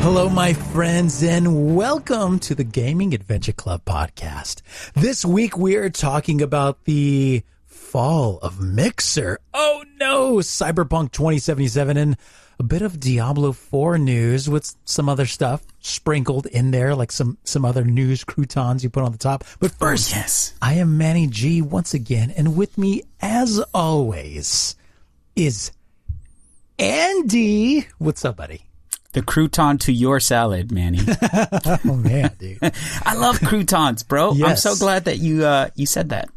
Hello, my friends, and welcome to the Gaming Adventure Club podcast. This week, we are talking about the fall of Mixer. Oh, no! Cyberpunk 2077 and a bit of Diablo 4 news with some other stuff sprinkled in there, like some other news croutons you put on the top. But first, I am Manny G once again, and with me, as always, is Andy. What's up, buddy? The crouton to your salad, Manny. Oh, man, dude. I love croutons, bro. Yes. I'm so glad that you said that.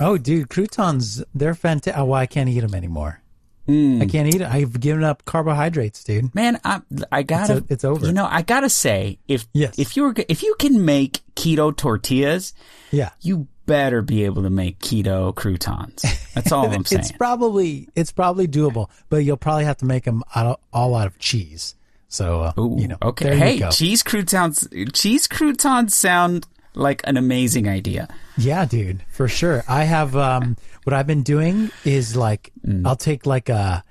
Oh, dude, croutons, they're fantastic. Oh, well, I can't eat them anymore. I can't eat it. I've given up carbohydrates, dude. Man, I gotta. It's over. You know, I gotta say, if you can make keto tortillas, yeah, you better be able to make keto croutons. That's all I'm saying. It's probably doable, but you'll probably have to make them all out of cheese. So, you know, okay. There you go. Cheese croutons sound like an amazing idea. Yeah, dude, for sure. I have, what I've been doing is like, I'll take like a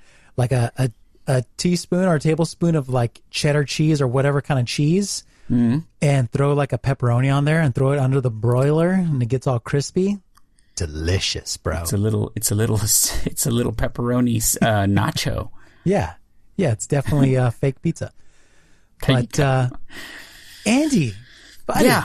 teaspoon or a tablespoon of like cheddar cheese or whatever kind of cheese and throw like a pepperoni on there and throw it under the broiler and it gets all crispy. Delicious, bro. It's a little pepperoni nacho. Yeah. Yeah, it's definitely fake pizza. But Andy, buddy, yeah,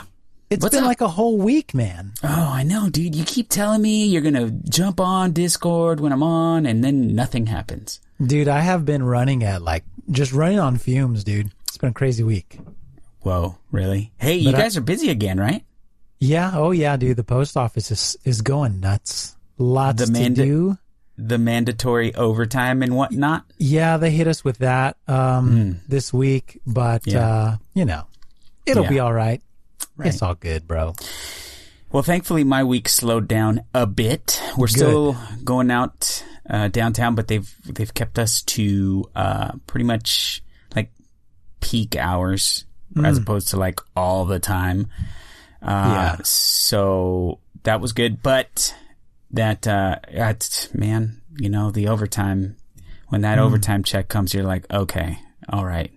it's What's been up? Like a whole week, man. Oh, I know, dude. You keep telling me you're going to jump on Discord when I'm on, and then nothing happens. Dude, I have been running on fumes, dude. It's been a crazy week. Whoa, really? Hey, but you guys are busy again, right? Yeah. Oh, yeah, dude. The post office is going nuts. Lots to do. The mandatory overtime and whatnot. Yeah, they hit us with that this week, but you know, it'll be all right. It's all good, bro. Well, thankfully, my week slowed down a bit. We're still going out downtown, but they've kept us to pretty much like peak hours as opposed to like all the time. So that was good, but. Man, you know, the overtime, when that overtime check comes, you're like, okay, all right,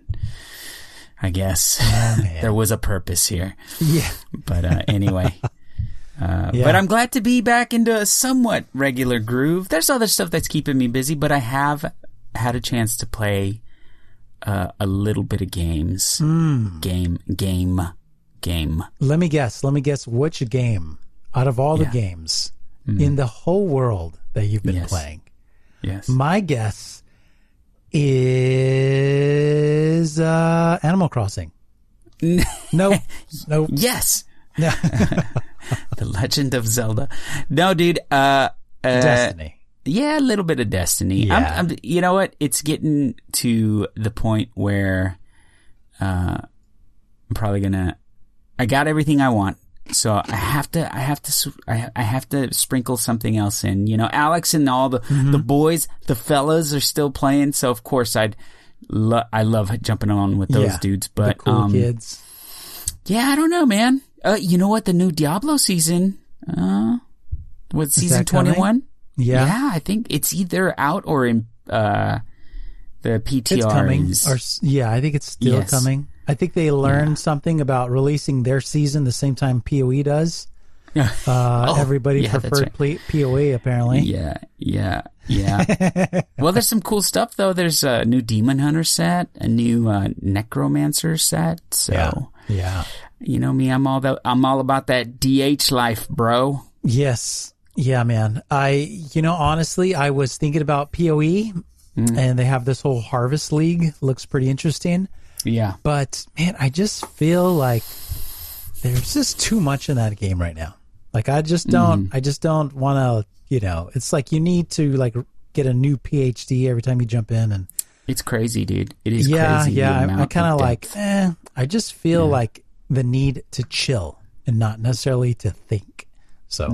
I guess there was a purpose here. Yeah. But anyway, but I'm glad to be back into a somewhat regular groove. There's other stuff that's keeping me busy, but I have had a chance to play a little bit of games. Game. Let me guess, which game out of all the games in the whole world that you've been playing. Yes. My guess is Animal Crossing. No. Yes. No. The Legend of Zelda. No, dude. Destiny. Yeah, a little bit of Destiny. Yeah. I'm, you know what? It's getting to the point where I'm probably I got everything I want. So I have to sprinkle something else in. You know, Alex and all the boys, the fellas are still playing. So of course I love jumping on with those dudes, but, the cool kids. Yeah, I don't know, man. You know what? The new Diablo season, was season 21? Yeah. Yeah. I think it's either out or in, the PTR. It's coming. I think it's still coming. I think they learned something about releasing their season the same time PoE does. Everybody preferred PoE, apparently. Yeah. Well, there's some cool stuff, though. There's a new Demon Hunter set, a new Necromancer set. So, yeah. You know me, I'm all about that DH life, bro. Yes. Yeah, man. Honestly, I was thinking about PoE, and they have this whole Harvest League. Looks pretty interesting. Yeah. But, man, I just feel like there's just too much in that game right now. Like, I just don't want to, you know, it's like you need to, like, get a new PhD every time you jump in. And it's crazy, dude. It is crazy. Yeah, I kind of like, I just feel like the need to chill and not necessarily to think. So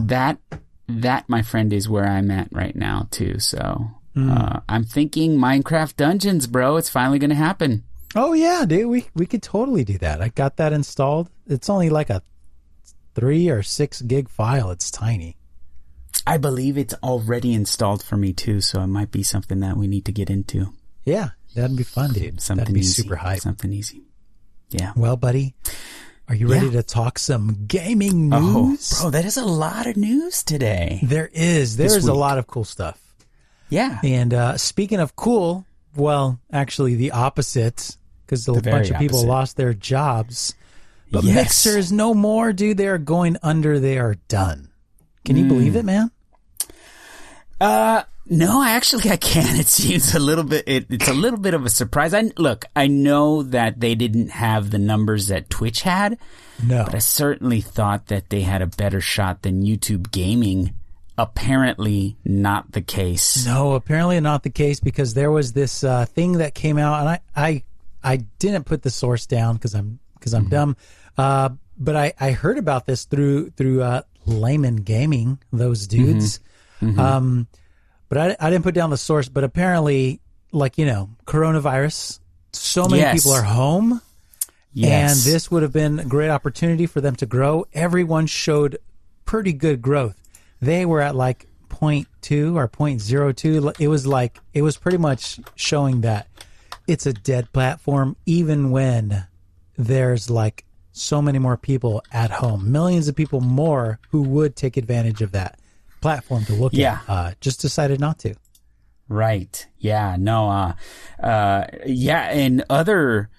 that my friend is where I'm at right now too. So I'm thinking Minecraft Dungeons, bro. It's finally going to happen. Oh yeah, dude. We could totally do that. I got that installed. It's only like a 3 or 6 gig file. It's tiny. I believe it's already installed for me too. So it might be something that we need to get into. Yeah. That'd be fun, dude. That'd be easy, super hype. Something easy. Yeah. Well, buddy, are you ready to talk some gaming news? Oh, bro, that is a lot of news today. There is. There is a lot of cool stuff. Yeah. And speaking of cool, well, actually the opposite, because a bunch of people lost their jobs. But yes. Mixer is no more, dude. They are going under. They are done. Can you believe it, man? No, I can. It seems a little bit. It's a little bit of a surprise. I know that they didn't have the numbers that Twitch had. No, but I certainly thought that they had a better shot than YouTube Gaming. Apparently not the case. No, apparently not the case, because there was this thing that came out, and I didn't put the source down because I'm dumb. But I heard about this through Layman Gaming, those dudes. Mm-hmm. But I didn't put down the source, but apparently, coronavirus, so many people are home, and this would have been a great opportunity for them to grow. Everyone showed pretty good growth. They were at like 0.2 or 0.02. It was pretty much showing that it's a dead platform, even when there's like so many more people at home, millions of people more who would take advantage of that platform to look at, just decided not to. Right. Yeah. No. And other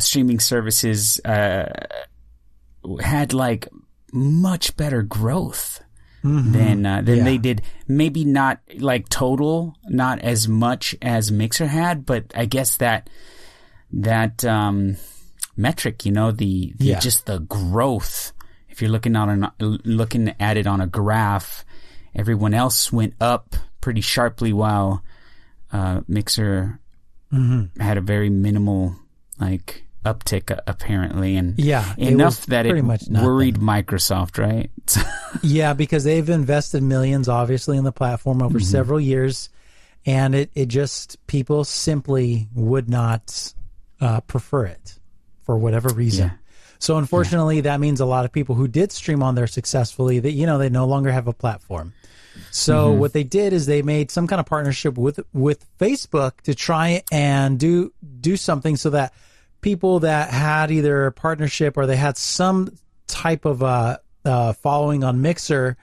streaming services had like much better growth than they did. Maybe not like total, not as much as Mixer had, but I guess that metric, just the growth. If you're looking at it on a graph, everyone else went up pretty sharply while Mixer had a very minimal uptick apparently, and enough that it worried Microsoft, right? Yeah, because they've invested millions obviously in the platform over several years, and it just people simply would not prefer it for whatever reason. Yeah. So unfortunately, that means a lot of people who did stream on there successfully that, they no longer have a platform. So what they did is they made some kind of partnership with Facebook to try and do something so that people that had either a partnership or they had some type of following on Mixer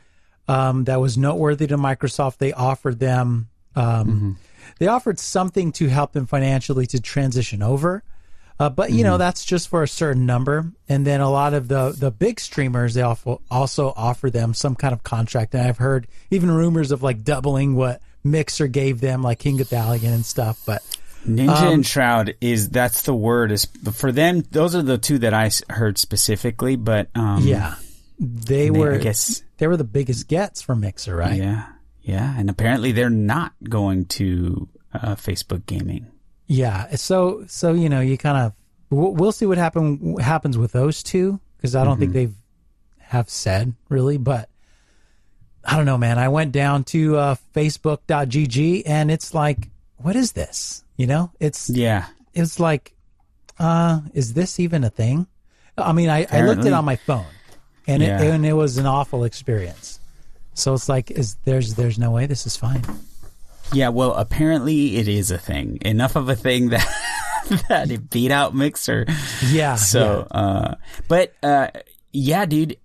that was noteworthy to Microsoft, they offered them they offered something to help them financially to transition over. But, that's just for a certain number. And then a lot of the big streamers, they also offer them some kind of contract. And I've heard even rumors of doubling what Mixer gave them, like King Gathalion and stuff. But Ninja and Shroud, that's the word. Is for them, those are the two that I heard specifically. But they were the biggest gets for Mixer, right? Yeah. And apparently they're not going to Facebook Gaming. Yeah, so you kind of we'll see what happens with those two, because I don't think they have said really, but I don't know, man. I went down to Facebook.gg and it's like, what is this? It's like, is this even a thing? I mean, I looked it on my phone, and it was an awful experience. So it's like, there's no way this is fine. Yeah, well, apparently it is a thing. Enough of a thing that that it beat out Mixer. Yeah. So, dude,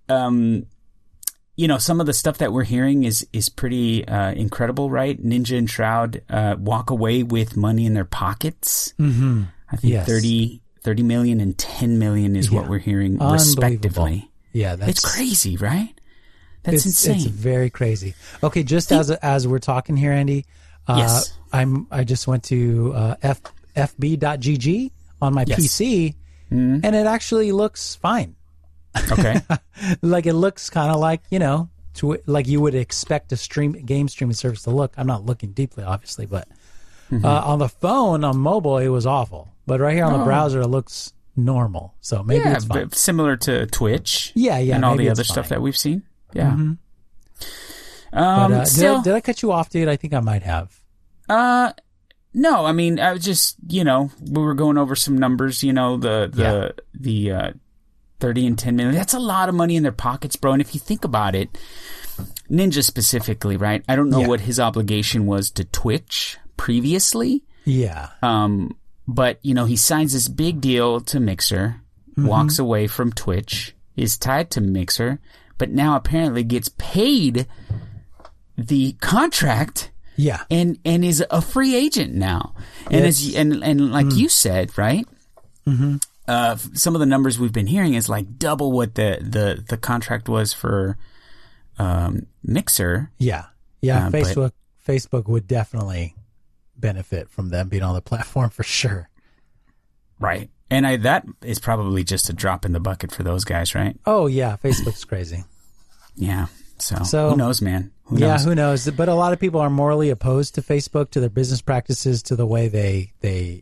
some of the stuff that we're hearing is pretty incredible, right? Ninja and Shroud walk away with money in their pockets. Mm-hmm. I think 30 million and 10 million is what we're hearing respectively. Yeah, it's crazy, right? That's insane. It's very crazy. Okay, just as we're talking here, Andy. Yes. I just went to fb.gg on my PC, and it actually looks fine. Okay. It looks kind of like you would expect a game streaming service to look. I'm not looking deeply, obviously, but on the phone, on mobile, it was awful. But right here on the browser, it looks normal. So maybe it's fine. Similar to Twitch. Yeah. And all the other stuff that we've seen. Yeah. Mm-hmm. But, did I cut you off, dude? I think I might have. No, I mean, I was just, we were going over some numbers, the 30 and 10 million. That's a lot of money in their pockets, bro. And if you think about it, Ninja specifically, right? I don't know what his obligation was to Twitch previously. Yeah. But, he signs this big deal to Mixer, walks away from Twitch, is tied to Mixer, but now apparently gets paid the contract. Yeah. And is a free agent now. And it's, and like you said, right? Mm-hmm. Some of the numbers we've been hearing is like double what the contract was for Mixer. Yeah. Yeah. Facebook would definitely benefit from them being on the platform for sure. Right. And that is probably just a drop in the bucket for those guys, right? Oh yeah, Facebook's crazy. Yeah. So who knows, man? Who knows? But a lot of people are morally opposed to Facebook, to their business practices, to the way they their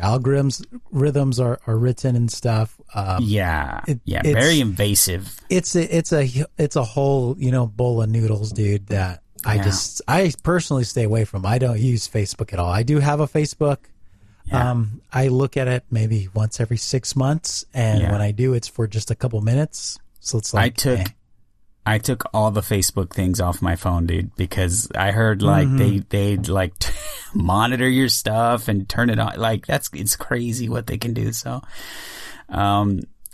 algorithms, rhythms are written and stuff. Very invasive. It's a whole bowl of noodles, dude. That I personally stay away from. I don't use Facebook at all. I do have a Facebook. Yeah. I look at it maybe once every 6 months, and when I do, it's for just a couple minutes. So it's like I took all the Facebook things off my phone, dude, because I heard they monitor your stuff and turn it on. Like it's crazy what they can do. So,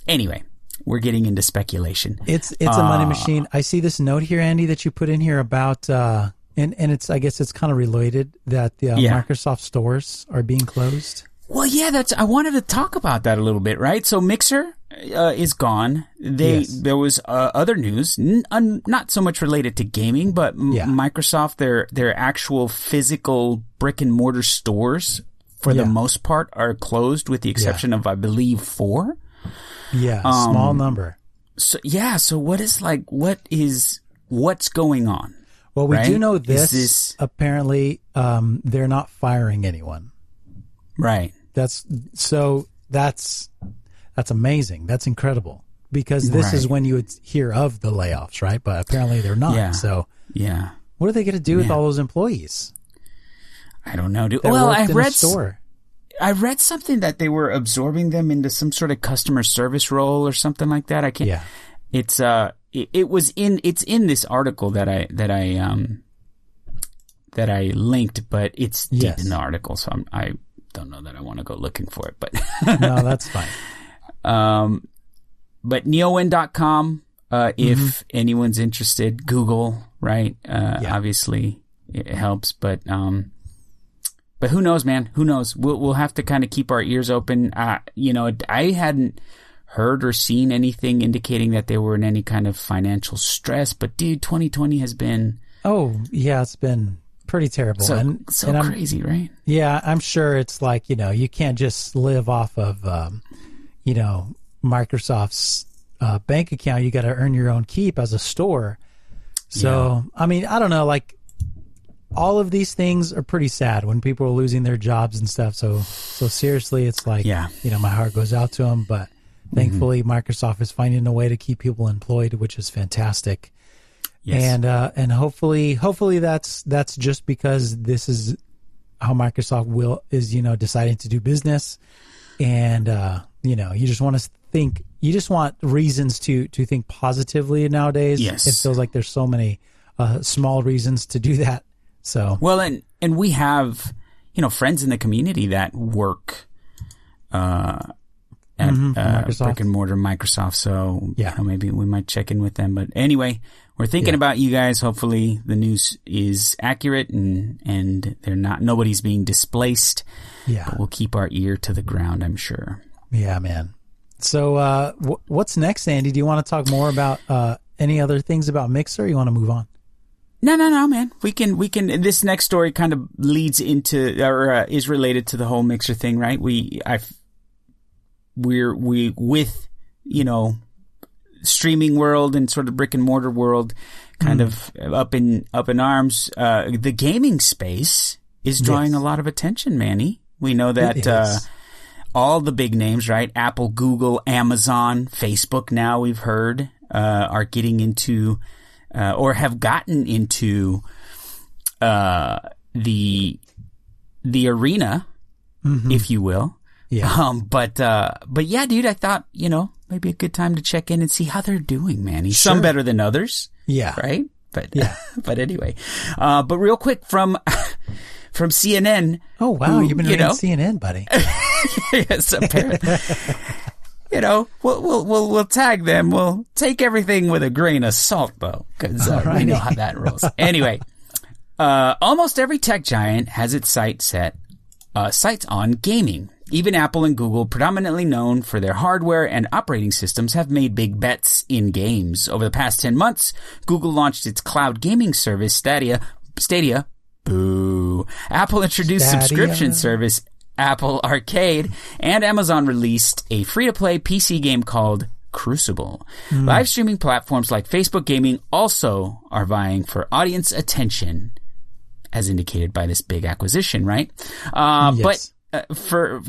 anyway, we're getting into speculation. It's a money machine. I see this note here, Andy, that you put in here about, and it's, I guess it's kind of related that the Microsoft stores are being closed. Well, yeah, I wanted to talk about that a little bit, right? So Mixer is gone. There was other news, not so much related to gaming, but Microsoft, their actual physical brick and mortar stores, for the most part, are closed, with the exception of, I believe, 4. Yeah, small number. So what's going on? Well, we do know this. Apparently, they're not firing anyone. Right. That's amazing. That's incredible, because this is when you would hear of the layoffs, right? But apparently they're not. Yeah. So what are they going to do with all those employees? I don't know, dude. Well, I read something that they were absorbing them into some sort of customer service role or something like that. I can't. Yeah. It's in this article that I linked, but it's deep in the article, so I don't know that I want to go looking for it. But no, that's fine. But neowen.com, if anyone's interested, Google, right? Obviously it helps, but who knows, man? Who knows? We'll have to kind of keep our ears open. I hadn't heard or seen anything indicating that they were in any kind of financial stress, but dude, 2020 has been... Oh yeah, it's been pretty terrible. So crazy, right? Yeah, I'm sure it's like, you can't just live off of, Microsoft's bank account. You got to earn your own keep as a store. So, I mean, I don't know, like all of these things are pretty sad when people are losing their jobs and stuff. So seriously, it's like, my heart goes out to them, but thankfully Microsoft is finding a way to keep people employed, which is fantastic. Yes. And hopefully that's just because this is how Microsoft is deciding to do business. And, you just want to think, you just want reasons to think positively nowadays. Yes. It feels like there's so many small reasons to do that. So, well, and we have, friends in the community that work, at brick and mortar Microsoft. So maybe we might check in with them. But anyway, we're thinking about you guys. Hopefully the news is accurate and nobody's being displaced. Yeah. But we'll keep our ear to the ground, I'm sure. Yeah, man. So what's next, Andy? Do you want to talk more about any other things about Mixer, or you want to move on? No, man. We can. This next story kind of leads into or is related to the whole Mixer thing, right? We're with streaming world and sort of brick and mortar world kind of up in arms. The gaming space is drawing a lot of attention, Manny. We know that all the big names, right? Apple, Google, Amazon, Facebook now we've heard are getting into or have gotten into the arena, if you will. Yeah. But yeah, dude, I thought, you know, maybe a good time to check in and see how they're doing, man. Sure. Some better than others. Yeah. Right? But, yeah. But anyway, but real quick from CNN. Oh, wow. Who, you've been reading CNN, buddy. Yes, apparently. You know, we'll tag them. We'll take everything with a grain of salt, though, because right. We know how that rolls. Anyway, almost every tech giant has its sights on gaming. Even Apple and Google, predominantly known for their hardware and operating systems, have made big bets in games. Over the past 10 months, Google launched its cloud gaming service, Stadia. Boo. Apple introduced subscription service, Apple Arcade, and Amazon released a free-to-play PC game called Crucible. Live streaming platforms like Facebook Gaming also are vying for audience attention, as indicated by this big acquisition, right? Yes. But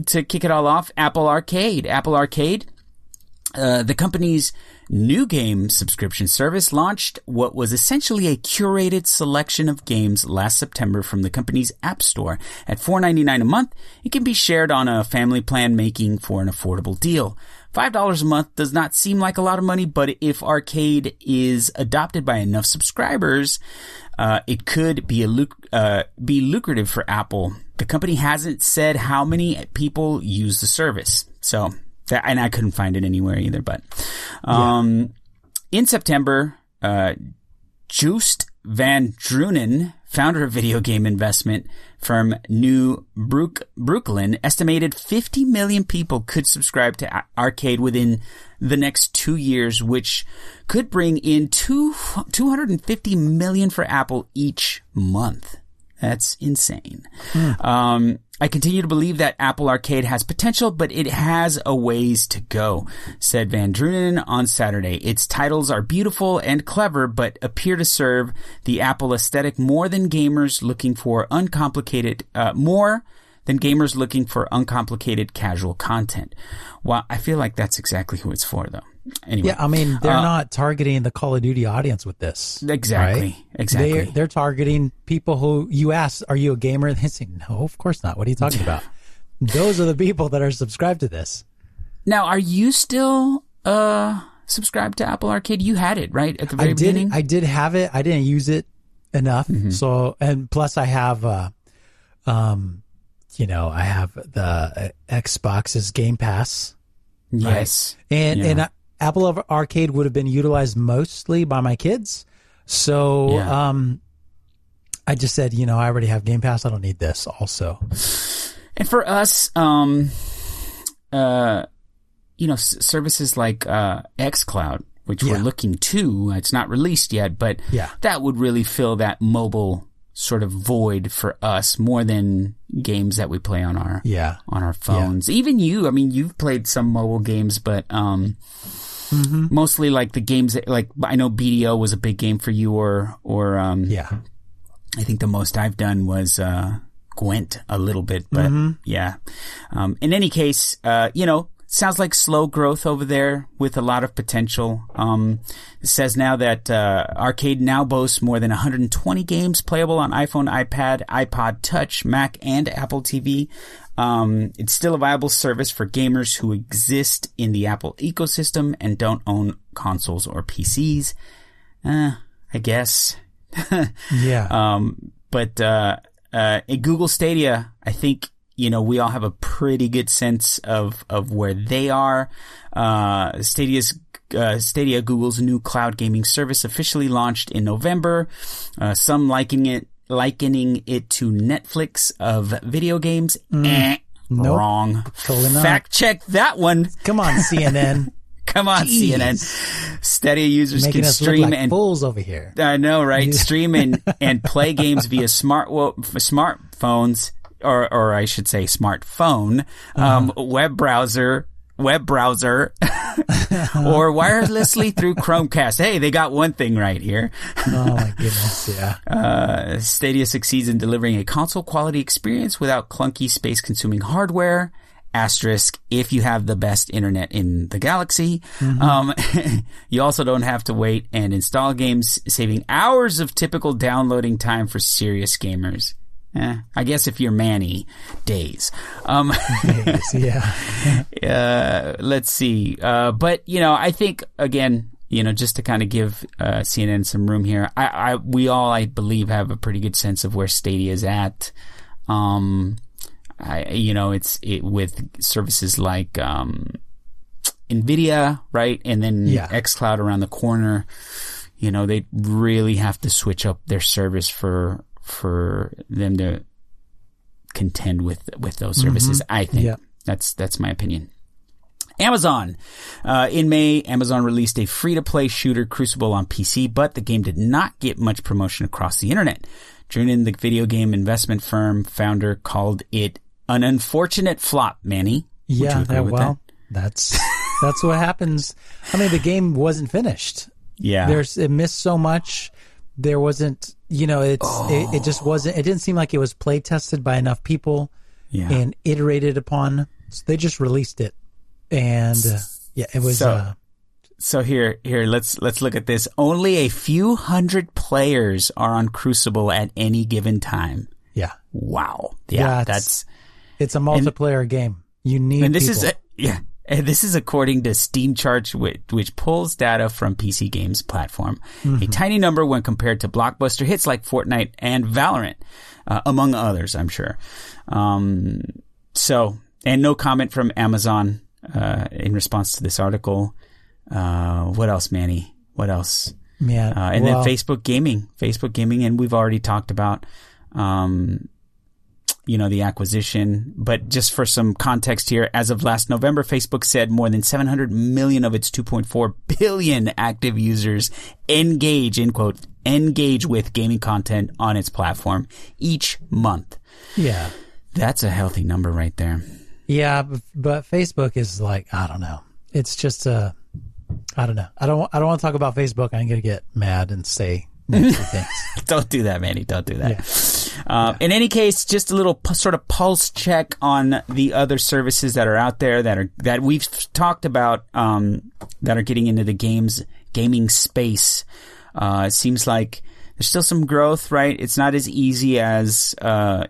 to kick it all off, Apple Arcade, the company's new game subscription service, launched what was essentially a curated selection of games last September from the company's App Store. At $4.99 a month, it can be shared on a family plan, making for an affordable deal. $5 a month does not seem like a lot of money, but if Arcade is adopted by enough subscribers, it could be lucrative for Apple. The company hasn't said how many people use the service. So, and I couldn't find it anywhere either, but, in September, Joost van Drunen, founder of video game investment firm New Brooklyn, estimated 50 million people could subscribe to Arcade within the next 2 years, which could bring in 250 million for Apple each month. That's insane. I continue to believe that Apple Arcade has potential, but it has a ways to go, said Van Drunen on Saturday. Its titles are beautiful and clever, but appear to serve the Apple aesthetic more than gamers looking for uncomplicated casual content. Well, I feel like that's exactly who it's for, though. Anyway. Yeah, I mean, they're not targeting the Call of Duty audience with this. Exactly. Right? Exactly. They're targeting people who you ask, are you a gamer? And they say, no, of course not. What are you talking about? Those are the people that are subscribed to this. Now, are you still subscribed to Apple Arcade? You had it, right? At the very beginning? I did have it. I didn't use it enough. So, and plus I have, I have the Xbox's Game Pass. Yes. Right? And Apple Arcade would have been utilized mostly by my kids. So I just said, I already have Game Pass. I don't need this also. And for us, services like xCloud, which we're looking to, it's not released yet, but that would really fill that mobile sort of void for us more than games that we play on our phones. Yeah. Even you, I mean, you've played some mobile games, but mostly like the games that, like, I know BDO was a big game for you, or I think the most I've done was Gwent a little bit, but in any case, sounds like slow growth over there with a lot of potential. It says now that Arcade now boasts more than 120 games playable on iPhone, iPad, iPod Touch, Mac, and Apple TV. It's still a viable service for gamers who exist in the Apple ecosystem and don't own consoles or PCs. I guess. Yeah. But at Google Stadia, I think, we all have a pretty good sense of where they are. Stadia, Google's new cloud gaming service, officially launched in November. Some likening it to Netflix of video games. Nope. Wrong. Totally not. Fact check that one. Come on, CNN. Come on, jeez. CNN. Stadia users can stream look like and bulls over here. I know, right? Stream and play games via smartphones. Or I should say smartphone, web browser, or wirelessly through Chromecast. Hey, they got one thing right here. Oh my goodness, yeah. Stadia succeeds in delivering a console quality experience without clunky, space consuming hardware. Asterisk, if you have the best internet in the galaxy. Mm-hmm. You also don't have to wait and install games, saving hours of typical downloading time for serious gamers. I guess if you're Manny, days. Days, yeah. Let's see. But, you know, I think, again, you know, just to kind of give CNN some room here, we all, I believe, have a pretty good sense of where Stadia is at. It's with services like NVIDIA, right? And then xCloud around the corner. You know, they really have to switch up their service for them to contend with those services. Mm-hmm. I think that's my opinion. Amazon. In May, Amazon released a free-to-play shooter, Crucible, on PC, but the game did not get much promotion across the internet. Drunen, the video game investment firm founder, called it an unfortunate flop, Manny. Yeah, that's what happens. I mean, the game wasn't finished. Yeah. It missed so much. There wasn't, it just wasn't, it didn't seem like it was play tested by enough people and iterated upon. So they just released it. And it was. So here, let's look at this. Only a few hundred players are on Crucible at any given time. Yeah. Wow. Yeah. It's a multiplayer game. You need. And this people. And this is according to Steam Charts, which pulls data from PC Games platform. Mm-hmm. A tiny number when compared to blockbuster hits like Fortnite and Valorant, among others, I'm sure. And no comment from Amazon in response to this article. What else, Manny? What else? Yeah. Then Facebook Gaming. And we've already talked about, the acquisition, but just for some context here, as of last November, Facebook said more than 700 million of its 2.4 billion active users engage with gaming content on its platform each month. Yeah. That's a healthy number right there. Yeah. But Facebook is like, I don't know. It's just I don't know. I don't want to talk about Facebook. I'm going to get mad and say nasty things. Don't do that, Manny. Don't do that. Yeah. In any case, just a little sort of pulse check on the other services that are out there that we've talked about that are getting into the gaming space. It seems like there's still some growth, right? It's not as easy as Sony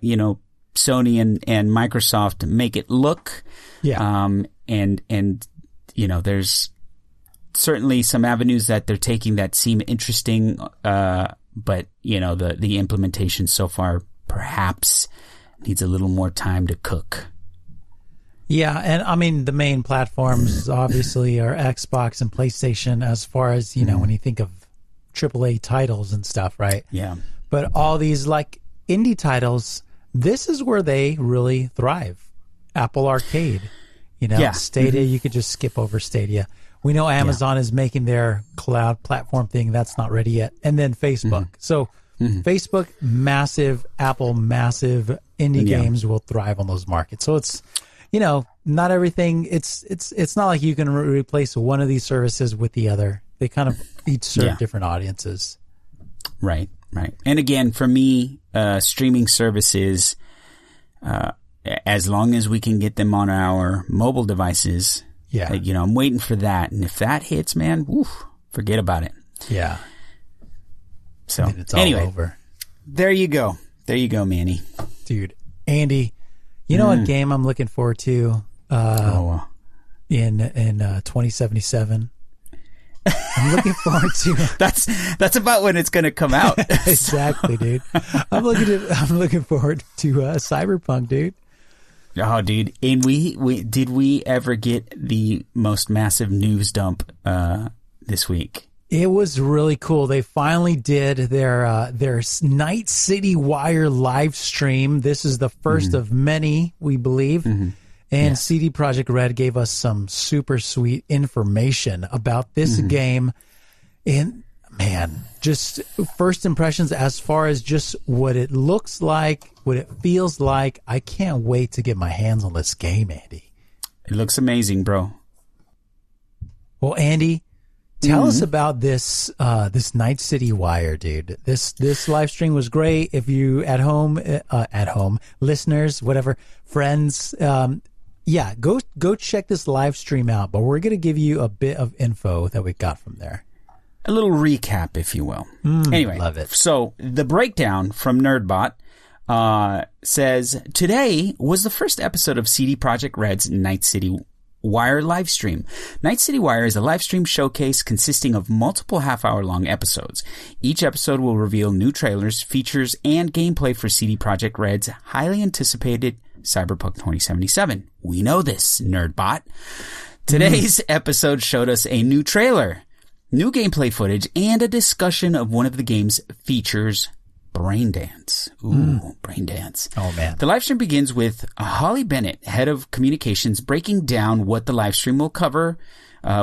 and Microsoft make it look. Yeah. There's certainly some avenues that they're taking that seem interesting, but the implementation so far perhaps needs a little more time to cook. Yeah, and I mean the main platforms obviously are Xbox and PlayStation as far as, when you think of AAA titles and stuff, right? Yeah. But all these like indie titles, this is where they really thrive. Apple Arcade, Stadia, you could just skip over Stadia. We know Amazon is making their cloud platform thing. That's not ready yet. And then Facebook. Mm-hmm. So Facebook, massive, Apple, massive, indie games will thrive on those markets. So it's, not everything. It's not like you can replace one of these services with the other. They kind of each serve different audiences. Right. And again, for me, streaming services, as long as we can get them on our mobile devices. Yeah. I'm waiting for that. And if that hits, man, forget about it. Yeah. So it's all over. There you go, Manny. Dude, Andy, you know what game I'm looking forward to in 2077? I'm looking forward to that's about when it's going to come out. Exactly, dude. I'm looking forward to Cyberpunk, dude. Oh, dude! And we ever get the most massive news dump this week? It was really cool. They finally did their Night City Wire live stream. This is the first of many, we believe. Mm-hmm. And CD Projekt Red gave us some super sweet information about this game. And man, just first impressions as far as just what it looks like, what it feels like. I can't wait to get my hands on this game, Andy. It looks amazing, bro. Well, Andy, tell us about this this Night City Wire, dude. This live stream was great. If you at home listeners, whatever, friends, yeah, go check this live stream out, but we're going to give you a bit of info that we got from there. A little recap, if you will. Anyway, love it. So the breakdown from Nerdbot says, today was the first episode of CD Projekt Red's Night City Wire live stream. Night City Wire is a live stream showcase consisting of multiple half-hour-long episodes. Each episode will reveal new trailers, features, and gameplay for CD Projekt Red's highly anticipated Cyberpunk 2077. We know this, Nerdbot. Today's episode showed us a new trailer, new gameplay footage, and a discussion of one of the game's features, Braindance. Braindance. Oh, man. The live stream begins with Holly Bennett, head of communications, breaking down what the live stream will cover.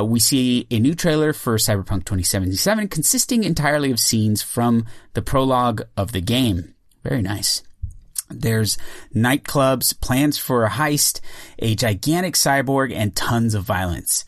We see a new trailer for Cyberpunk 2077 consisting entirely of scenes from the prologue of the game. Very nice. There's nightclubs, plans for a heist, a gigantic cyborg, and tons of violence.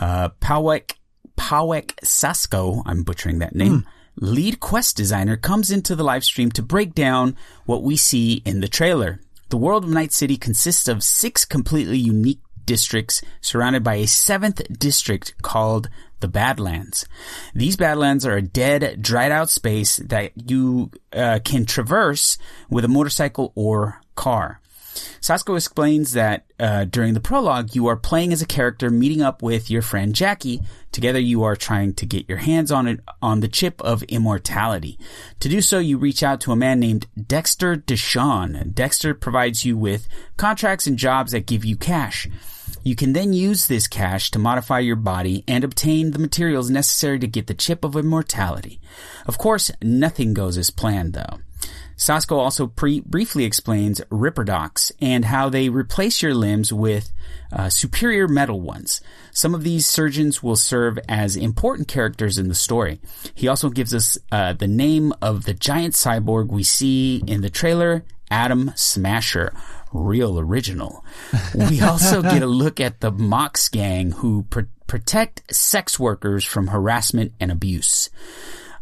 Howick Sasko, I'm butchering that name, lead quest designer, comes into the live stream to break down what we see in the trailer. The world of Night City consists of 6 completely unique districts surrounded by a 7th district called the Badlands. These Badlands are a dead, dried out space that you can traverse with a motorcycle or car. Sasko explains that during the prologue, you are playing as a character meeting up with your friend Jackie. Together, you are trying to get your hands on the chip of immortality. To do so, you reach out to a man named Dexter Deshawn. Dexter provides you with contracts and jobs that give you cash. You can then use this cash to modify your body and obtain the materials necessary to get the chip of immortality. Of course, nothing goes as planned, though. Sasko also briefly explains Ripperdocs and how they replace your limbs with superior metal ones. Some of these surgeons will serve as important characters in the story. He also gives us the name of the giant cyborg we see in the trailer, Atom Smasher. Real original. We also get a look at the Mox Gang, who protect sex workers from harassment and abuse.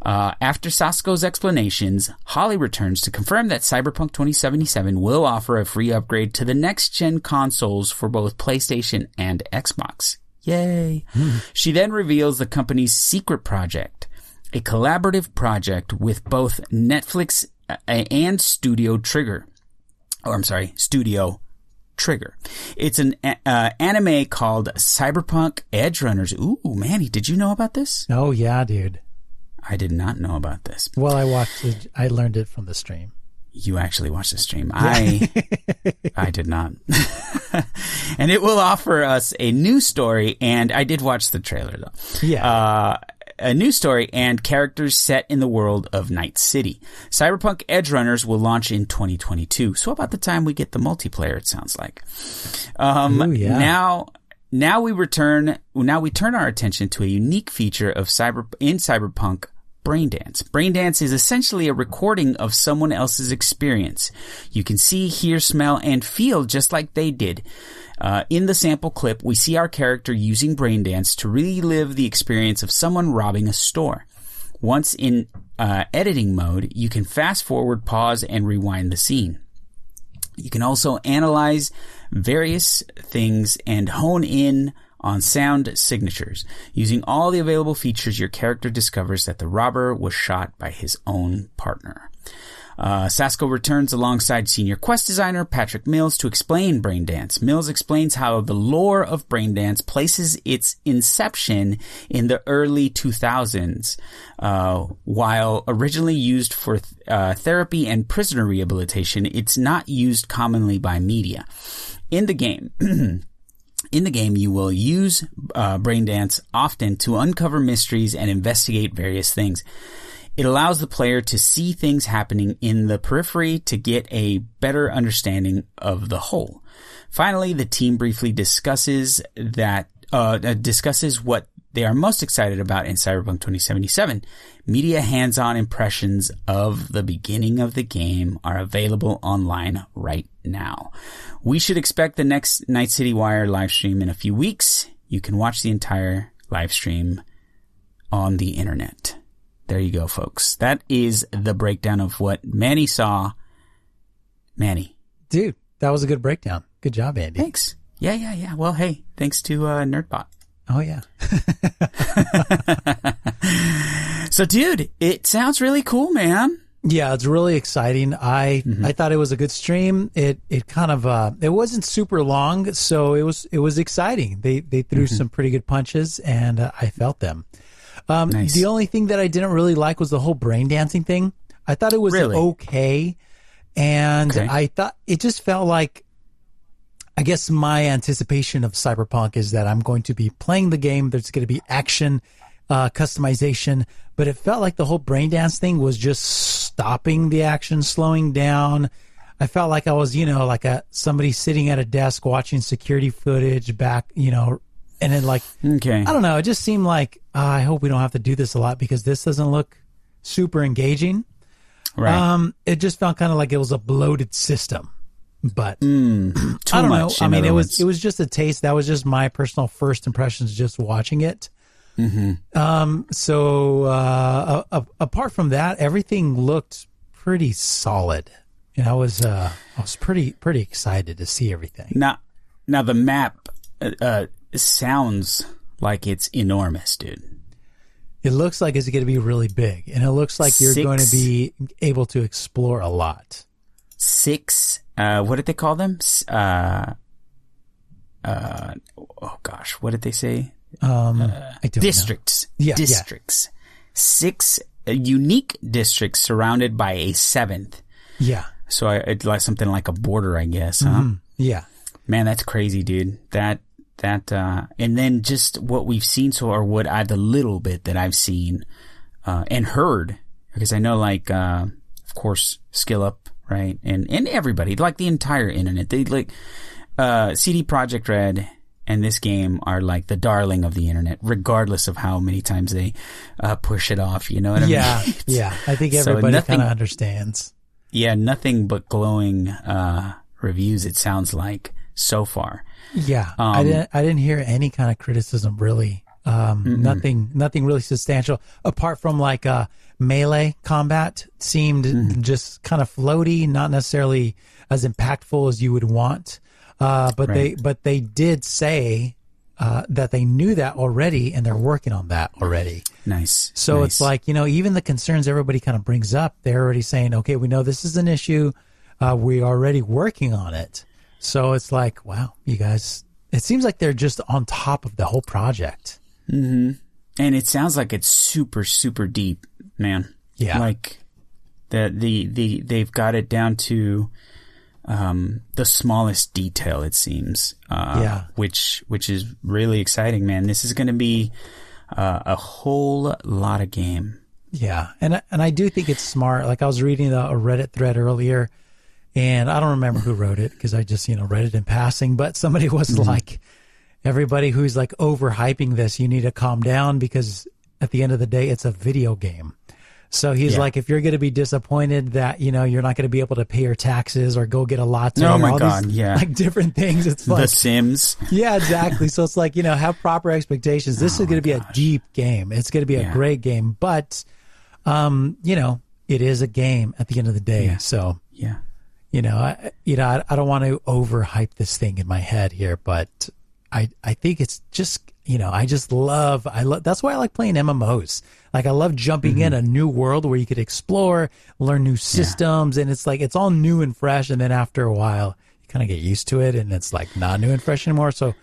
After Sasko's explanations, Holly returns to confirm that Cyberpunk 2077 will offer a free upgrade to the next-gen consoles for both PlayStation and Xbox. Yay! She then reveals the company's secret project, a collaborative project with both Netflix and Studio Trigger. Studio Trigger. It's an anime called Cyberpunk Edgerunners. Ooh, Manny, did you know about this? Oh, yeah, dude. I did not know about this. Well, I learned it from the stream. You actually watched the stream. I did not. And it will offer us a new story, and I did watch the trailer, though. Yeah. A new story and characters set in the world of Night City. Cyberpunk Edgerunners will launch in 2022. So about the time we get the multiplayer, it sounds like. Ooh, yeah. Now we turn our attention to a unique feature of Cyberpunk, Braindance. Braindance is essentially a recording of someone else's experience. You can see, hear, smell, and feel just like they did. In the sample clip, we see our character using Braindance to relive the experience of someone robbing a store. Once in editing mode, you can fast forward, pause, and rewind the scene. You can also analyze various things and hone in on sound signatures. Using all the available features, your character discovers that the robber was shot by his own partner. Sasko returns alongside senior quest designer Patrick Mills to explain Braindance. Mills explains how the lore of Braindance places its inception in the early 2000s, while originally used for therapy and prisoner rehabilitation, it's not used commonly by media. In the game, you will use Braindance often to uncover mysteries and investigate various things. It allows the player to see things happening in the periphery to get a better understanding of the whole. Finally, the team briefly discusses what they are most excited about in Cyberpunk 2077. Media hands-on impressions of the beginning of the game are available online right now. We should expect the next Night City Wire live stream in a few weeks. You can watch the entire live stream on the internet. There you go, folks. That is the breakdown of what Manny saw. Manny. Dude, that was a good breakdown. Good job, Andy. Thanks. Yeah. Well, hey, thanks to Nerdbot. Oh, yeah. So, dude, it sounds really cool, man. Yeah, it's really exciting. I thought it was a good stream. It kind of it wasn't super long, so it was exciting. They threw some pretty good punches, and I felt them. Nice. The only thing that I didn't really like was the whole brain dancing thing. I thought it was okay, and I thought it just felt like, I guess my anticipation of Cyberpunk is that I'm going to be playing the game. There's going to be action, customization, but it felt like the whole Braindance thing was just stopping the action, slowing down. I felt like I was, like somebody sitting at a desk watching security footage back, and then I don't know. It just seemed like, I hope we don't have to do this a lot because this doesn't look super engaging. Right. It just felt kind of like it was a bloated system. But I don't know. I mean, it was just a taste. That was just my personal first impressions just watching it. Mm-hmm. So apart from that, everything looked pretty solid, and I was pretty excited to see everything. Now the map sounds like it's enormous, dude. It looks like it's going to be really big, and it looks like you're going to be able to explore a lot. 6. What did they call them? Oh gosh, what did they say? I don't know. Districts. Yeah, districts. Yeah. 6 unique districts surrounded by a 7th. Yeah. So it's like something like a border, I guess. Huh? Mm-hmm. Yeah. Man, that's crazy, dude. That and then just what we've seen, the little bit that I've seen and heard, because I know, of course, Skill Up. Right, and everybody, like the entire internet, they CD Projekt Red and this game are like the darling of the internet, regardless of how many times they push it off. You know what I mean? Yeah. I think everybody kind of understands. Yeah, nothing but glowing reviews. It sounds like so far. Yeah, I didn't hear any kind of criticism really. Nothing really substantial apart from melee combat seemed just kind of floaty, not necessarily as impactful as you would want. But they did say that they knew that already and they're working on that already. Nice. So it's like, even the concerns everybody kind of brings up, they're already saying, okay, we know this is an issue. We're already working on it. So it's like, wow, you guys, it seems like they're just on top of the whole project. Mm-hmm. And it sounds like it's super, super deep, man. Yeah. Like they've got it down to the smallest detail, it seems. Which is really exciting, man. This is going to be a whole lot of game. Yeah, and I do think it's smart. Like I was reading a Reddit thread earlier, and I don't remember who wrote it because I just read it in passing. But somebody was like, everybody who's like overhyping this, you need to calm down because at the end of the day, it's a video game. So he's like, if you're going to be disappointed that, you're not going to be able to pay your taxes or go get a latte. Oh my God. Yeah. Like different things. It's like The Sims. Yeah, exactly. So it's like, have proper expectations. This is going to be a deep game. It's going to be a great game, but, it is a game at the end of the day. Yeah. So, yeah, I don't want to overhype this thing in my head here, but I think it's just, that's why I like playing MMOs. Like I love jumping in a new world where you could explore, learn new systems. And it's like, it's all new and fresh. And then after a while you kind of get used to it and it's like not new and fresh anymore. So,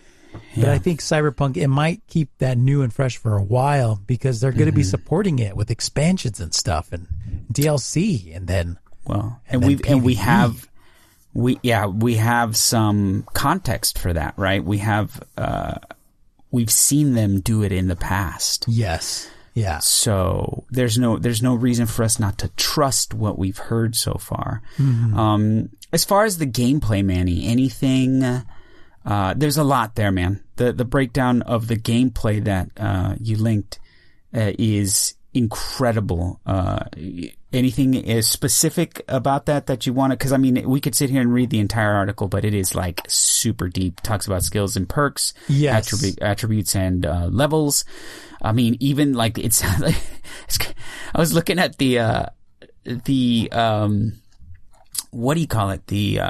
but I think Cyberpunk, it might keep that new and fresh for a while because they're going to be supporting it with expansions and stuff and DLC. And then, we have some context for that, right? We have we've seen them do it in the past. Yes. Yeah. So there's no reason for us not to trust what we've heard so far. Mm-hmm. As far as the gameplay, Manny, anything? There's a lot there, man. The breakdown of the gameplay that you linked is incredible. Anything is specific about that you want to, because I mean we could sit here and read the entire article, but it is like super deep. Talks about skills and perks, attributes and levels. I mean, even like it's I was looking at the what do you call it, the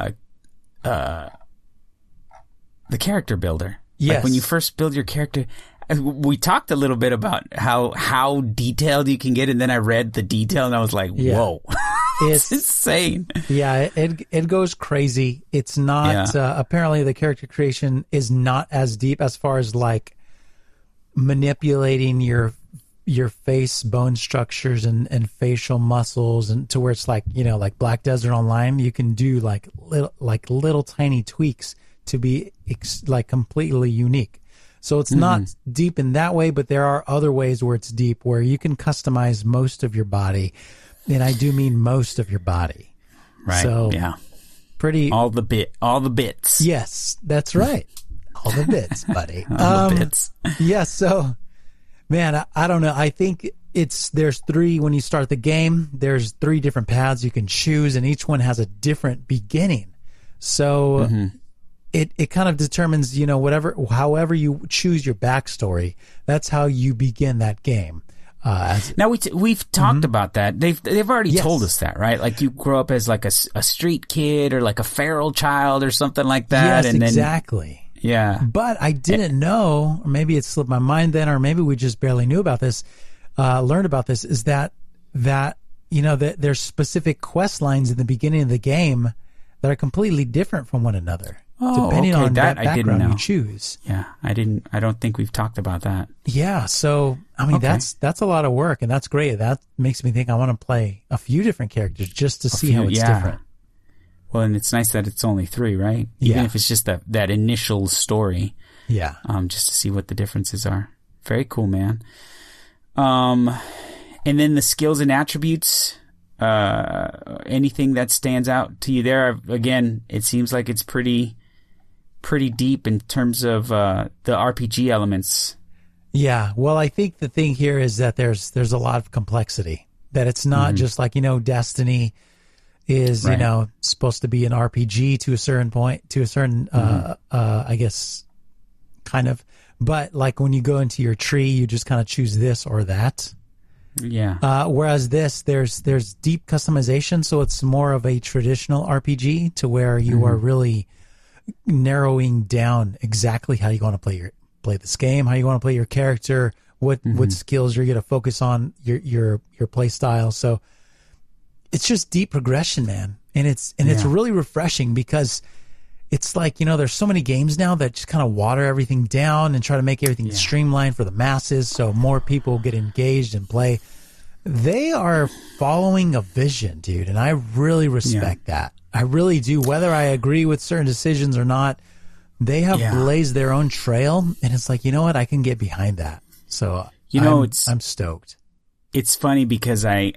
the character builder. Yes. Like when you first build your character, we talked a little bit about how detailed you can get, and then I read the detail and I was like, whoa. It's insane. Yeah, it goes crazy. It's not, apparently the character creation is not as deep as far as like manipulating your face bone structures and facial muscles, and to where it's like, you know, like Black Desert Online, you can do like little tiny tweaks to be completely unique. So it's not deep in that way, but there are other ways where it's deep, where you can customize most of your body. And I do mean most of your body. Right. So, yeah. Pretty. All the bits. Yes, that's right. All the bits, buddy. All the bits. Yeah. So, man, I don't know. I think there's three, when you start the game, there's three different paths you can choose, and each one has a different beginning. So it kind of determines, you know, however you choose your backstory, that's how you begin that game. Now we've talked about that. They've already told us that, right? Like you grow up as like a street kid or like a feral child or something like that. Yes, and exactly. Then, yeah. But I didn't know, or maybe it slipped my mind then, or maybe we just barely knew about this, learned about this, is that you know, that there's specific quest lines in the beginning of the game that are completely different from one another. Oh, depending on that background you choose. Yeah, I don't think we've talked about that. Yeah, so, I mean, that's a lot of work, and that's great. That makes me think I want to play a few different characters just to see how it's different. Well, and it's nice that it's only three, right? Even if it's just that initial story. Yeah. Just to see what the differences are. Very cool, man. And then the skills and attributes. Anything that stands out to you there? Again, it seems like it's pretty deep in terms of the RPG elements. Yeah, well, I think the thing here is that there's a lot of complexity. That it's not just like, you know, Destiny is you know, supposed to be an RPG to a certain point, to a certain I guess kind of. But like when you go into your tree, you just kind of choose this or that. Yeah. Whereas this, there's deep customization, so it's more of a traditional RPG to where you are really narrowing down exactly how you want to play this game, how you want to play your character, what skills you're going to focus on, your play style. So it's just deep progression, man, and it's really refreshing because it's like, you know, there's so many games now that just kind of water everything down and try to make everything streamlined for the masses so more people get engaged and play. They are following a vision, dude, and I really respect that. I really do. Whether I agree with certain decisions or not, they have blazed their own trail, and it's like, you know what, I can get behind that. So, you know, I'm stoked. It's funny because I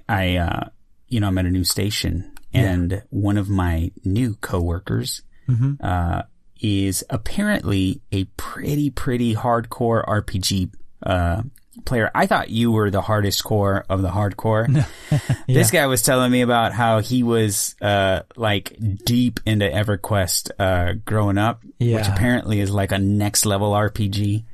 you know, I'm at a new station, and one of my new coworkers is apparently a pretty hardcore RPG player. I thought you were the hardest core of the hardcore. This guy was telling me about how he was like deep into EverQuest growing up, which apparently is like a next level RPG.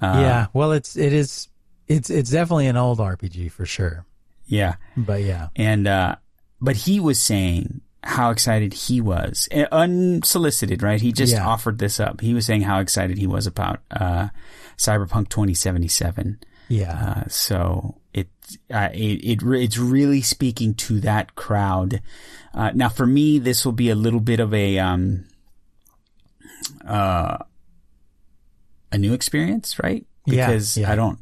Well, it's definitely an old RPG for sure. Yeah, but and but he was saying how excited he was, unsolicited, right? He just offered this up. He was saying how excited he was about Cyberpunk 2077. Yeah. So it's really speaking to that crowd. Now, for me, this will be a little bit of a new experience, right? Because I don't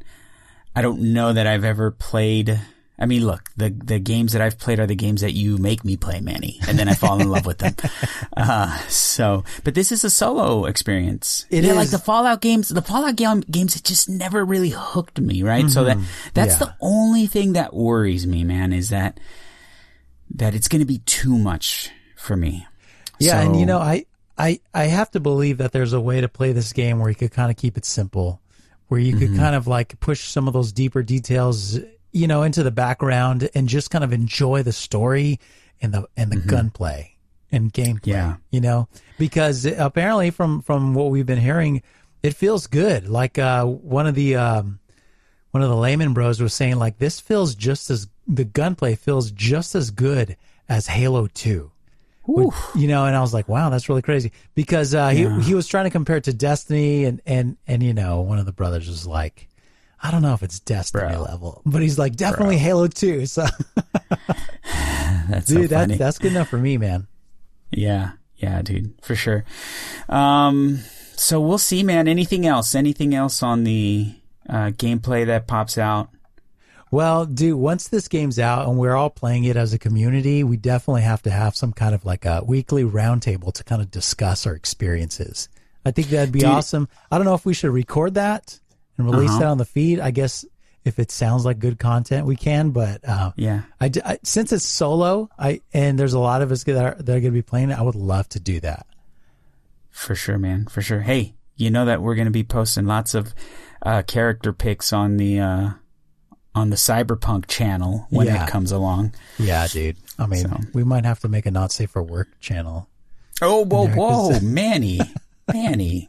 know that I've ever played. I mean, look, the games that I've played are the games that you make me play, Manny, and then I fall in love with them. But this is a solo experience. It is. Like the Fallout games, it just never really hooked me, right? So that's the only thing that worries me, man, is that it's going to be too much for me. Yeah, so, and you know, I have to believe that there's a way to play this game where you could kind of keep it simple, where you could kind of like push some of those deeper details, you know, into the background and just kind of enjoy the story and the gunplay and gameplay, you know, because apparently from what we've been hearing, it feels good. Like, one of the Layman bros was saying, like, this feels just as good as Halo 2. Oof. You know, and I was like, wow, that's really crazy. Because he was trying to compare it to Destiny, and you know, one of the brothers was like, I don't know if it's Destiny level, but he's like, definitely Halo 2. So that's good enough for me, man. Yeah. Yeah, dude, for sure. So we'll see, man. Anything else on the gameplay that pops out? Well, dude, once this game's out and we're all playing it as a community, we definitely have to have some kind of like a weekly roundtable to kind of discuss our experiences. I think that'd be awesome. I don't know if we should record that and release that on the feed. I guess if it sounds like good content, we can. But I since it's solo, and there's a lot of us that are going to be playing it, I would love to do that. For sure, man. For sure. Hey, you know that we're going to be posting lots of character pics on the Cyberpunk channel when it comes along. Yeah, dude. I mean, we might have to make a not safe for work channel. Oh, whoa, Manny,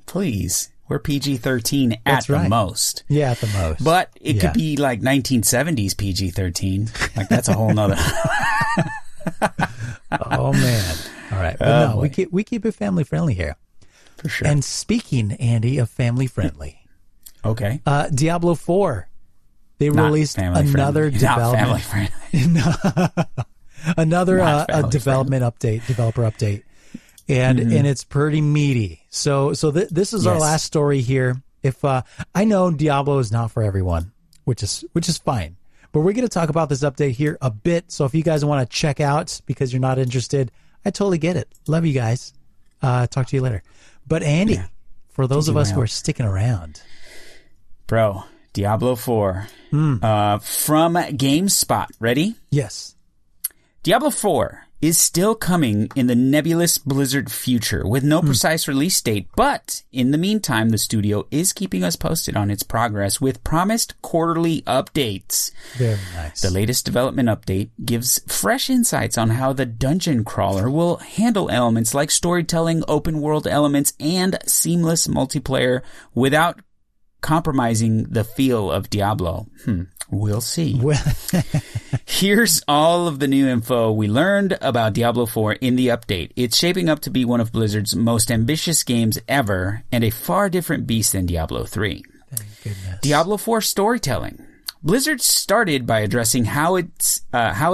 please. We're PG-13 at the most. Yeah, at the most. But it could be like 1970s PG-13. Like that's a whole nother. Oh, man. All right. But no, we keep it family friendly here. For sure. And speaking, Andy, of family friendly. Okay. Diablo 4. They released another developer update, and it's pretty meaty. So this is our last story here. If I know Diablo is not for everyone, which is fine, but we're going to talk about this update here a bit. So if you guys want to check out because you're not interested, I totally get it. Love you guys. Talk to you later. But Andy, for those of us who are sticking around, bro. Diablo 4 from GameSpot. Ready? Yes. Diablo 4 is still coming in the nebulous Blizzard future with no precise release date. But in the meantime, the studio is keeping us posted on its progress with promised quarterly updates. Very nice. The latest development update gives fresh insights on how the dungeon crawler will handle elements like storytelling, open world elements, and seamless multiplayer without compromising the feel of Diablo. We'll see. Here's all of the new info we learned about Diablo 4 in the update. It's shaping up to be one of Blizzard's most ambitious games ever and a far different beast than Diablo 3. Thank goodness. Diablo 4 storytelling. Blizzard started by addressing how it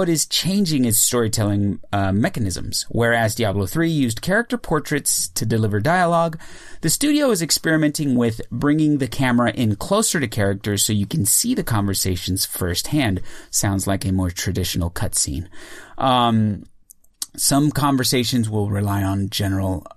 is changing its storytelling mechanisms. Whereas Diablo 3 used character portraits to deliver dialogue, the studio is experimenting with bringing the camera in closer to characters so you can see the conversations firsthand. Sounds like a more traditional cutscene. Some conversations will rely on a general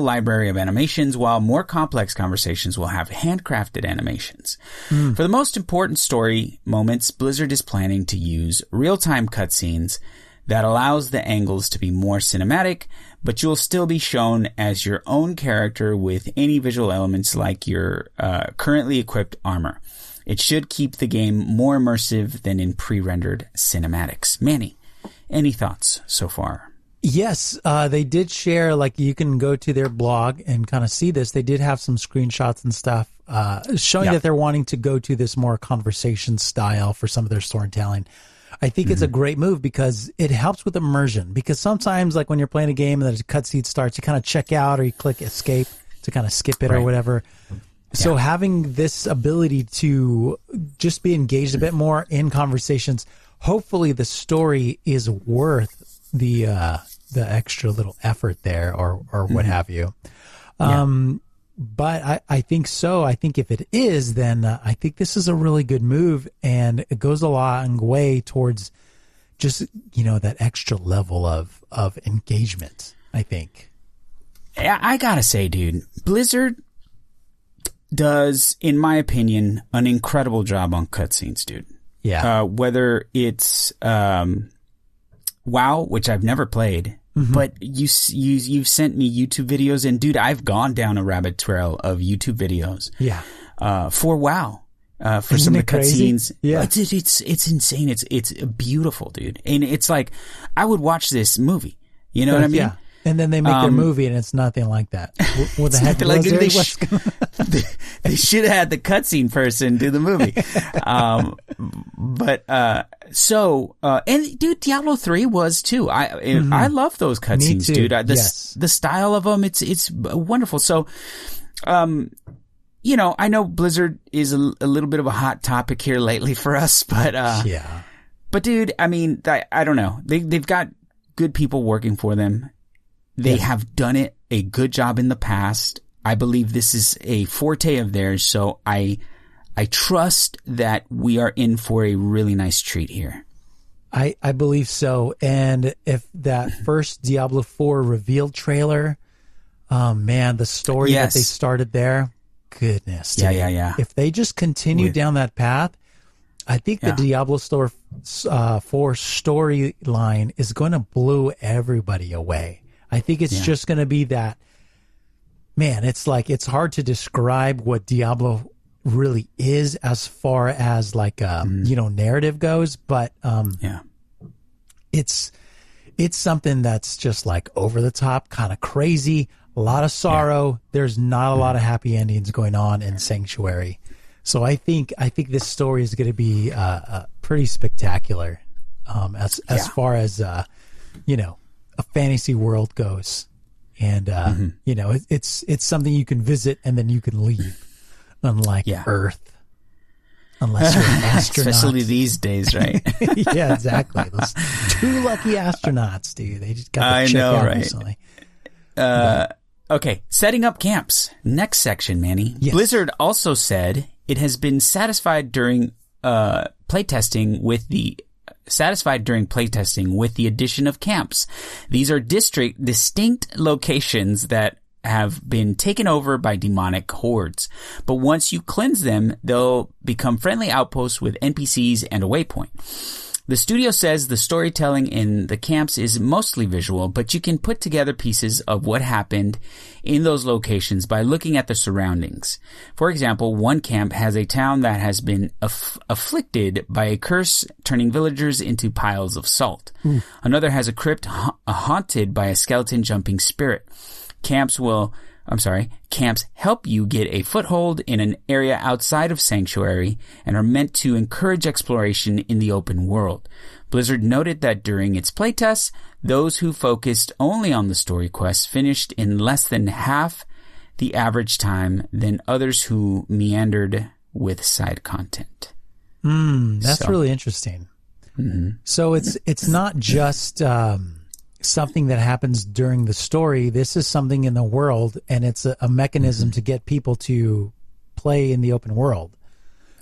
library of animations, while more complex conversations will have handcrafted animations. For the most important story moments, Blizzard is planning to use real-time cutscenes that allows the angles to be more cinematic, but you'll still be shown as your own character with any visual elements like your currently equipped armor. It should keep the game more immersive than in pre-rendered cinematics. Manny, any thoughts so far? Yes, they did share, like you can go to their blog and kind of see this. They did have some screenshots and stuff showing that they're wanting to go to this more conversation style for some of their storytelling. I think it's a great move because it helps with immersion, because sometimes like when you're playing a game and there's a cutscene starts, you kind of check out or you click escape to kind of skip it or whatever. So having this ability to just be engaged a bit more in conversations, hopefully the story is worth the extra little effort there or what have you. But I think so. I think if it is, then I think this is a really good move, and it goes a long way towards just, you know, that extra level of engagement, I think. I gotta say, dude, Blizzard does, in my opinion, an incredible job on cutscenes, dude. Yeah. Whether it's WoW, which I've never played, but you've sent me YouTube videos, and dude, I've gone down a rabbit trail of YouTube videos. Yeah. For WoW, for Isn't some of the cutscenes, yeah, it's insane. It's beautiful, dude, and it's like I would watch this movie. You know what I mean? Yeah. And then they make their movie, and it's nothing like that. What the heck? Like, they should have had the cutscene person do the movie. But So, and dude, Diablo 3 was too. I love those cutscenes, dude. The style of them, it's wonderful. So, you know, I know Blizzard is a little bit of a hot topic here lately for us, but, yeah. But dude, I mean, I don't know. They've got good people working for them. They have done it a good job in the past. I believe this is a forte of theirs, so I trust that we are in for a really nice treat here. I believe so. And if that first Diablo 4 reveal trailer, man, the story that they started there, goodness. Yeah. If they just continue down that path, I think the Diablo 4 storyline is going to blow everybody away. I think it's just going to be that, man, it's like, it's hard to describe what Diablo really is as far as like you know, narrative goes, but it's something that's just like over the top, kind of crazy, a lot of sorrow, there's not a lot of happy endings going on in Sanctuary. So I think this story is going to be pretty spectacular as far as you know, a fantasy world goes, and you know, it's something you can visit and then you can leave. Unlike Earth, unless you're an astronaut. Especially these days, right? Yeah, exactly. Those two lucky astronauts, dude. They just got to check out recently. Okay, setting up camps. Next section, Manny. Yes. Blizzard also said it has been satisfied during playtesting with the addition of camps. These are distinct locations that have been taken over by demonic hordes. But once you cleanse them, they'll become friendly outposts with NPCs and a waypoint. The studio says the storytelling in the camps is mostly visual, but you can put together pieces of what happened in those locations by looking at the surroundings. For example, one camp has a town that has been afflicted by a curse, turning villagers into piles of salt. Another has a crypt haunted by a skeleton jumping spirit. Camps help you get a foothold in an area outside of Sanctuary and are meant to encourage exploration in the open world. Blizzard noted that during its playtests, those who focused only on the story quests finished in less than half the average time than others who meandered with side content. That's really interesting. So it's not just something that happens during the story. This is something in the world, and it's a mechanism to get people to play in the open world.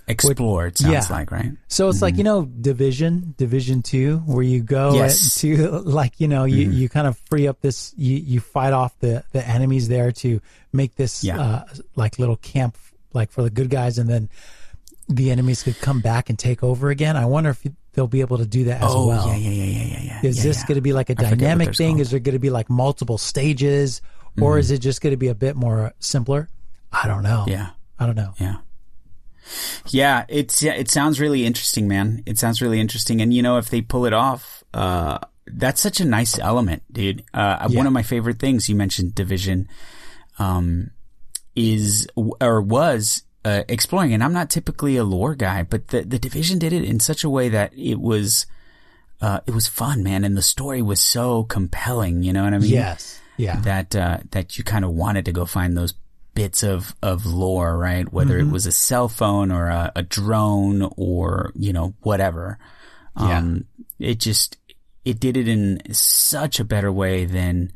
Explore, it sounds like, right? So it's like, you know, Division 2, where you go to, like, you know, you kind of free up this, you fight off the enemies there to make this, like, little camp, like, for the good guys, and then the enemies could come back and take over again. I wonder if they'll be able to do that as well. Yeah. Is this going to be like a dynamic thing? Called. Is there going to be like multiple stages, or is it just going to be a bit more simpler? I don't know. Yeah, it sounds really interesting, man. It sounds really interesting. And you know, if they pull it off, that's such a nice element, dude. One of my favorite things, you mentioned Division, was exploring, and I'm not typically a lore guy, but the Division did it in such a way that it was fun, man, and the story was so compelling, you know what I mean? Yes. Yeah. That you kind of wanted to go find those bits of lore, right? Whether it was a cell phone or a drone or, you know, whatever. It did it in such a better way than,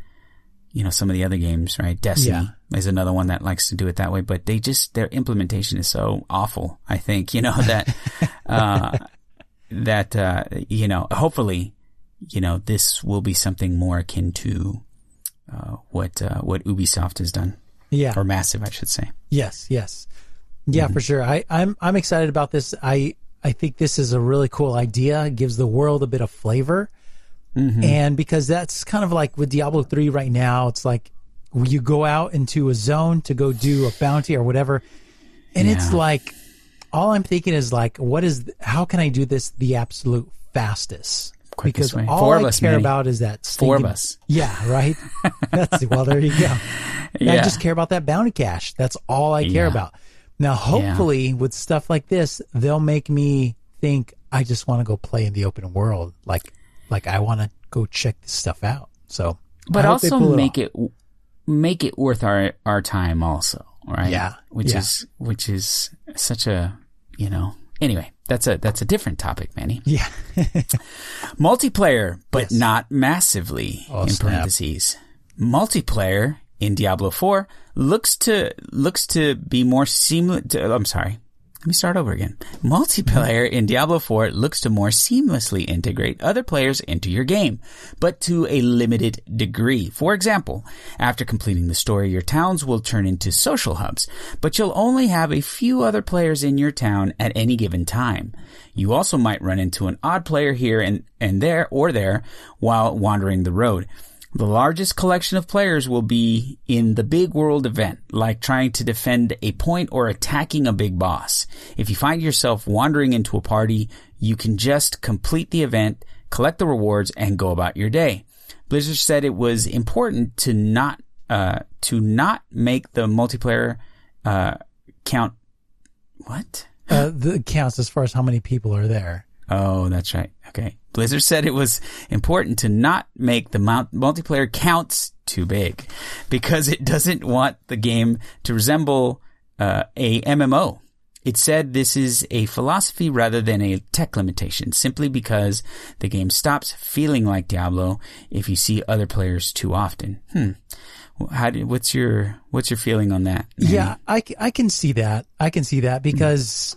you know, some of the other games, right? Destiny is another one that likes to do it that way, but their implementation is so awful, I think, you know, that, you know, hopefully, you know, this will be something more akin to, what Ubisoft has done. Yeah. Or Massive, I should say. Yes. Yeah, for sure. I'm excited about this. I think this is a really cool idea. It gives the world a bit of flavor. And because that's kind of like with Diablo 3 right now, it's like you go out into a zone to go do a bounty or whatever, and it's like all I'm thinking is like, how can I do this the absolute fastest? Quickest because way. All I care about is that stinking, four of us. Yeah, right. Well, there you go. Yeah. I just care about that bounty cash. That's all I care about. Now, hopefully, with stuff like this, they'll make me think I just want to go play in the open world. Like I want to go check this stuff out. So, but also make it worth our time also, right? Yeah. Which is such a, you know, anyway, that's a different topic, Manny. Yeah. Multiplayer, but not massively, in parentheses. Multiplayer in Diablo 4 looks to be more seamless. I'm sorry. Let me start over again. Multiplayer in Diablo 4 looks to more seamlessly integrate other players into your game, but to a limited degree. For example, after completing the story, your towns will turn into social hubs, but you'll only have a few other players in your town at any given time. You also might run into an odd player here and there or there while wandering the road. The largest collection of players will be in the big world event, like trying to defend a point or attacking a big boss. If you find yourself wandering into a party, you can just complete the event, collect the rewards, and go about your day. Blizzard said it was important to not make the multiplayer count. What? The counts as far as how many people are there. Oh, that's right. Okay. Blizzard said it was important to not make the multiplayer counts too big because it doesn't want the game to resemble a MMO. It said this is a philosophy rather than a tech limitation, simply because the game stops feeling like Diablo if you see other players too often. What's your feeling on that, Manny? Yeah, I can see that. I can see that because...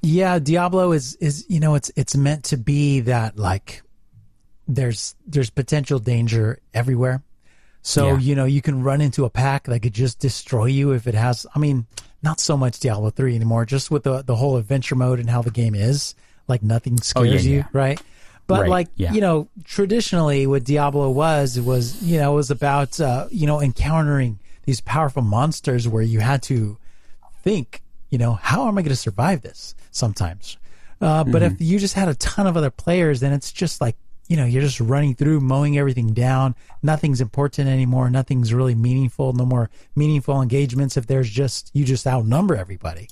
Yeah, Diablo is you know, it's meant to be that, like, there's potential danger everywhere. So, you know, you can run into a pack that could just destroy you if it has, I mean, not so much Diablo 3 anymore, just with the whole adventure mode and how the game is, like, nothing scares you, right? But, you know, traditionally what Diablo was, you know, it was about, you know, encountering these powerful monsters where you had to think, you know, how am I going to survive this sometimes? But if you just had a ton of other players, then it's just like, you know, you're just running through, mowing everything down. Nothing's important anymore. Nothing's really meaningful. No more meaningful engagements if there's just, you just outnumber everybody.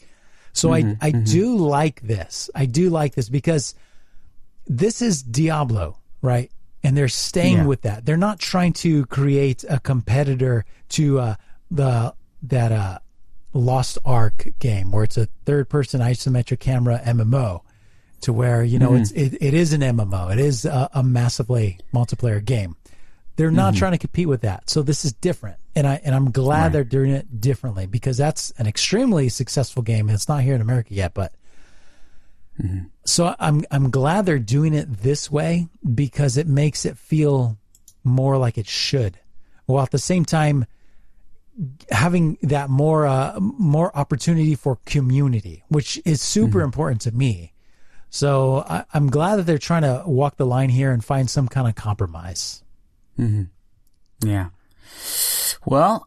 So I do like this. I do like this because this is Diablo, right? And they're staying with that. They're not trying to create a competitor to that Lost Ark game, where it's a third-person isometric camera MMO, to where, you know, it is an MMO. It is a massively multiplayer game. They're not trying to compete with that. So this is different, and I'm glad they're doing it differently, because that's an extremely successful game. It's not here in America yet, but so I'm glad they're doing it this way, because it makes it feel more like it should, while at the same time having that more opportunity for community, which is super important to me. So I'm glad that they're trying to walk the line here and find some kind of compromise. Yeah. Well,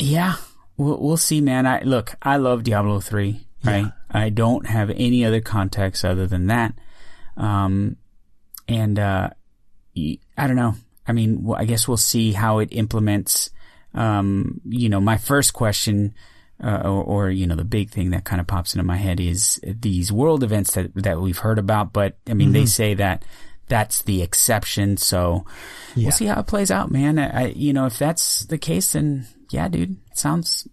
yeah, we'll see, man. I love Diablo 3, right? Yeah. I don't have any other context other than that. And I don't know. I mean, I guess we'll see how it implements. You know, my first question, or, you know, the big thing that kind of pops into my head is these world events that we've heard about. But I mean, they say that that's the exception. So we'll see how it plays out, man. You know, if that's the case, then yeah, dude, it sounds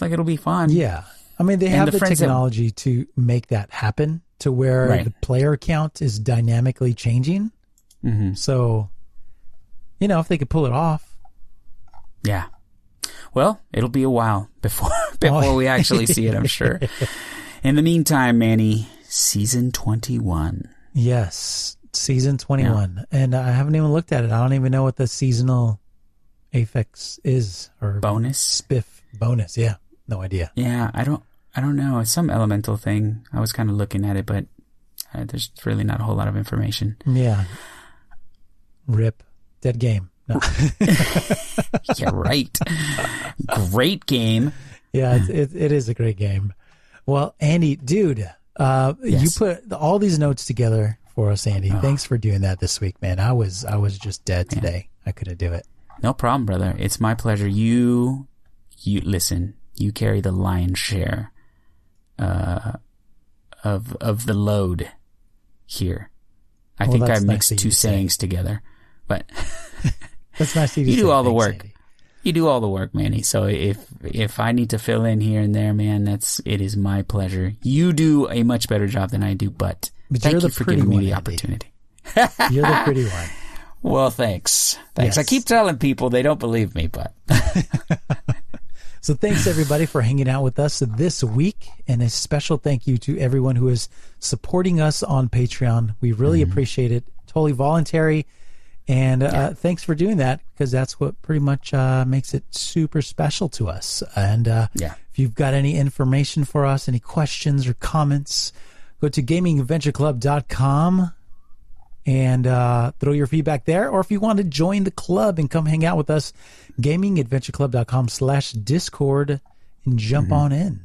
like it'll be fun. Yeah. I mean, they have the technology to make that happen, to where the player count is dynamically changing. So, you know, if they could pull it off. Yeah. Well, it'll be a while before we actually see it, I'm sure. In the meantime, Manny, season 21. Yes, season 21. Yeah. And I haven't even looked at it. I don't even know what the seasonal affix is, or bonus. Spiff bonus. Yeah. No idea. Yeah, I don't know. It's some elemental thing. I was kind of looking at it, but there's really not a whole lot of information. Yeah. RIP. Dead game. No. Yeah, right. Great game. Yeah, it is a great game. Well, Andy, dude, you put all these notes together for us, Andy. Oh. Thanks for doing that this week, man. I was just dead today. I couldn't do it. No problem, brother. It's my pleasure. You listen. You carry the lion's share of the load here. I think I mixed nice two sayings together, but that's nice you do all the work. Andy. You do all the work, Manny. So if I need to fill in here and there, man, it is my pleasure. You do a much better job than I do, but thank you for giving me the opportunity. You're the pretty one. Well, thanks. Yes. I keep telling people they don't believe me, but. So thanks everybody for hanging out with us this week, and a special thank you to everyone who is supporting us on Patreon. We really appreciate it. Totally voluntary. And thanks for doing that, because that's what pretty much makes it super special to us. And if you've got any information for us, any questions or comments, go to GamingAdventureClub.com and throw your feedback there. Or if you want to join the club and come hang out with us, GamingAdventureClub.com/Discord and jump on in.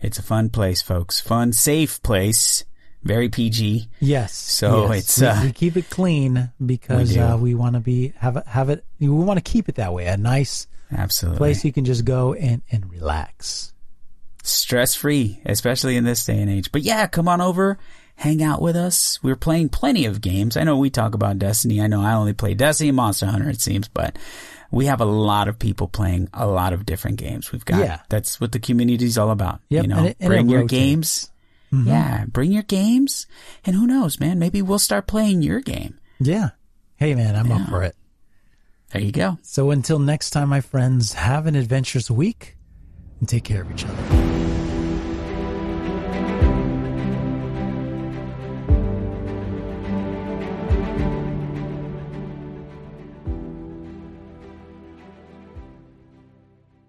It's a fun place, folks. Fun, safe place. Very PG. Yes. So it's we keep it clean because we want to be have it. We want to keep it that way. A nice place you can just go and relax, stress free, especially in this day and age. But yeah, come on over, hang out with us. We're playing plenty of games. I know we talk about Destiny. I know I only play Destiny and Monster Hunter, it seems, but we have a lot of people playing a lot of different games. We've got that's what the community is all about. Yep. You know, and bring your games. Mm-hmm. Yeah, bring your games, and who knows, man, maybe we'll start playing your game. Yeah. Hey, man, I'm up for it. There you go. So until next time, my friends, have an adventurous week and take care of each other.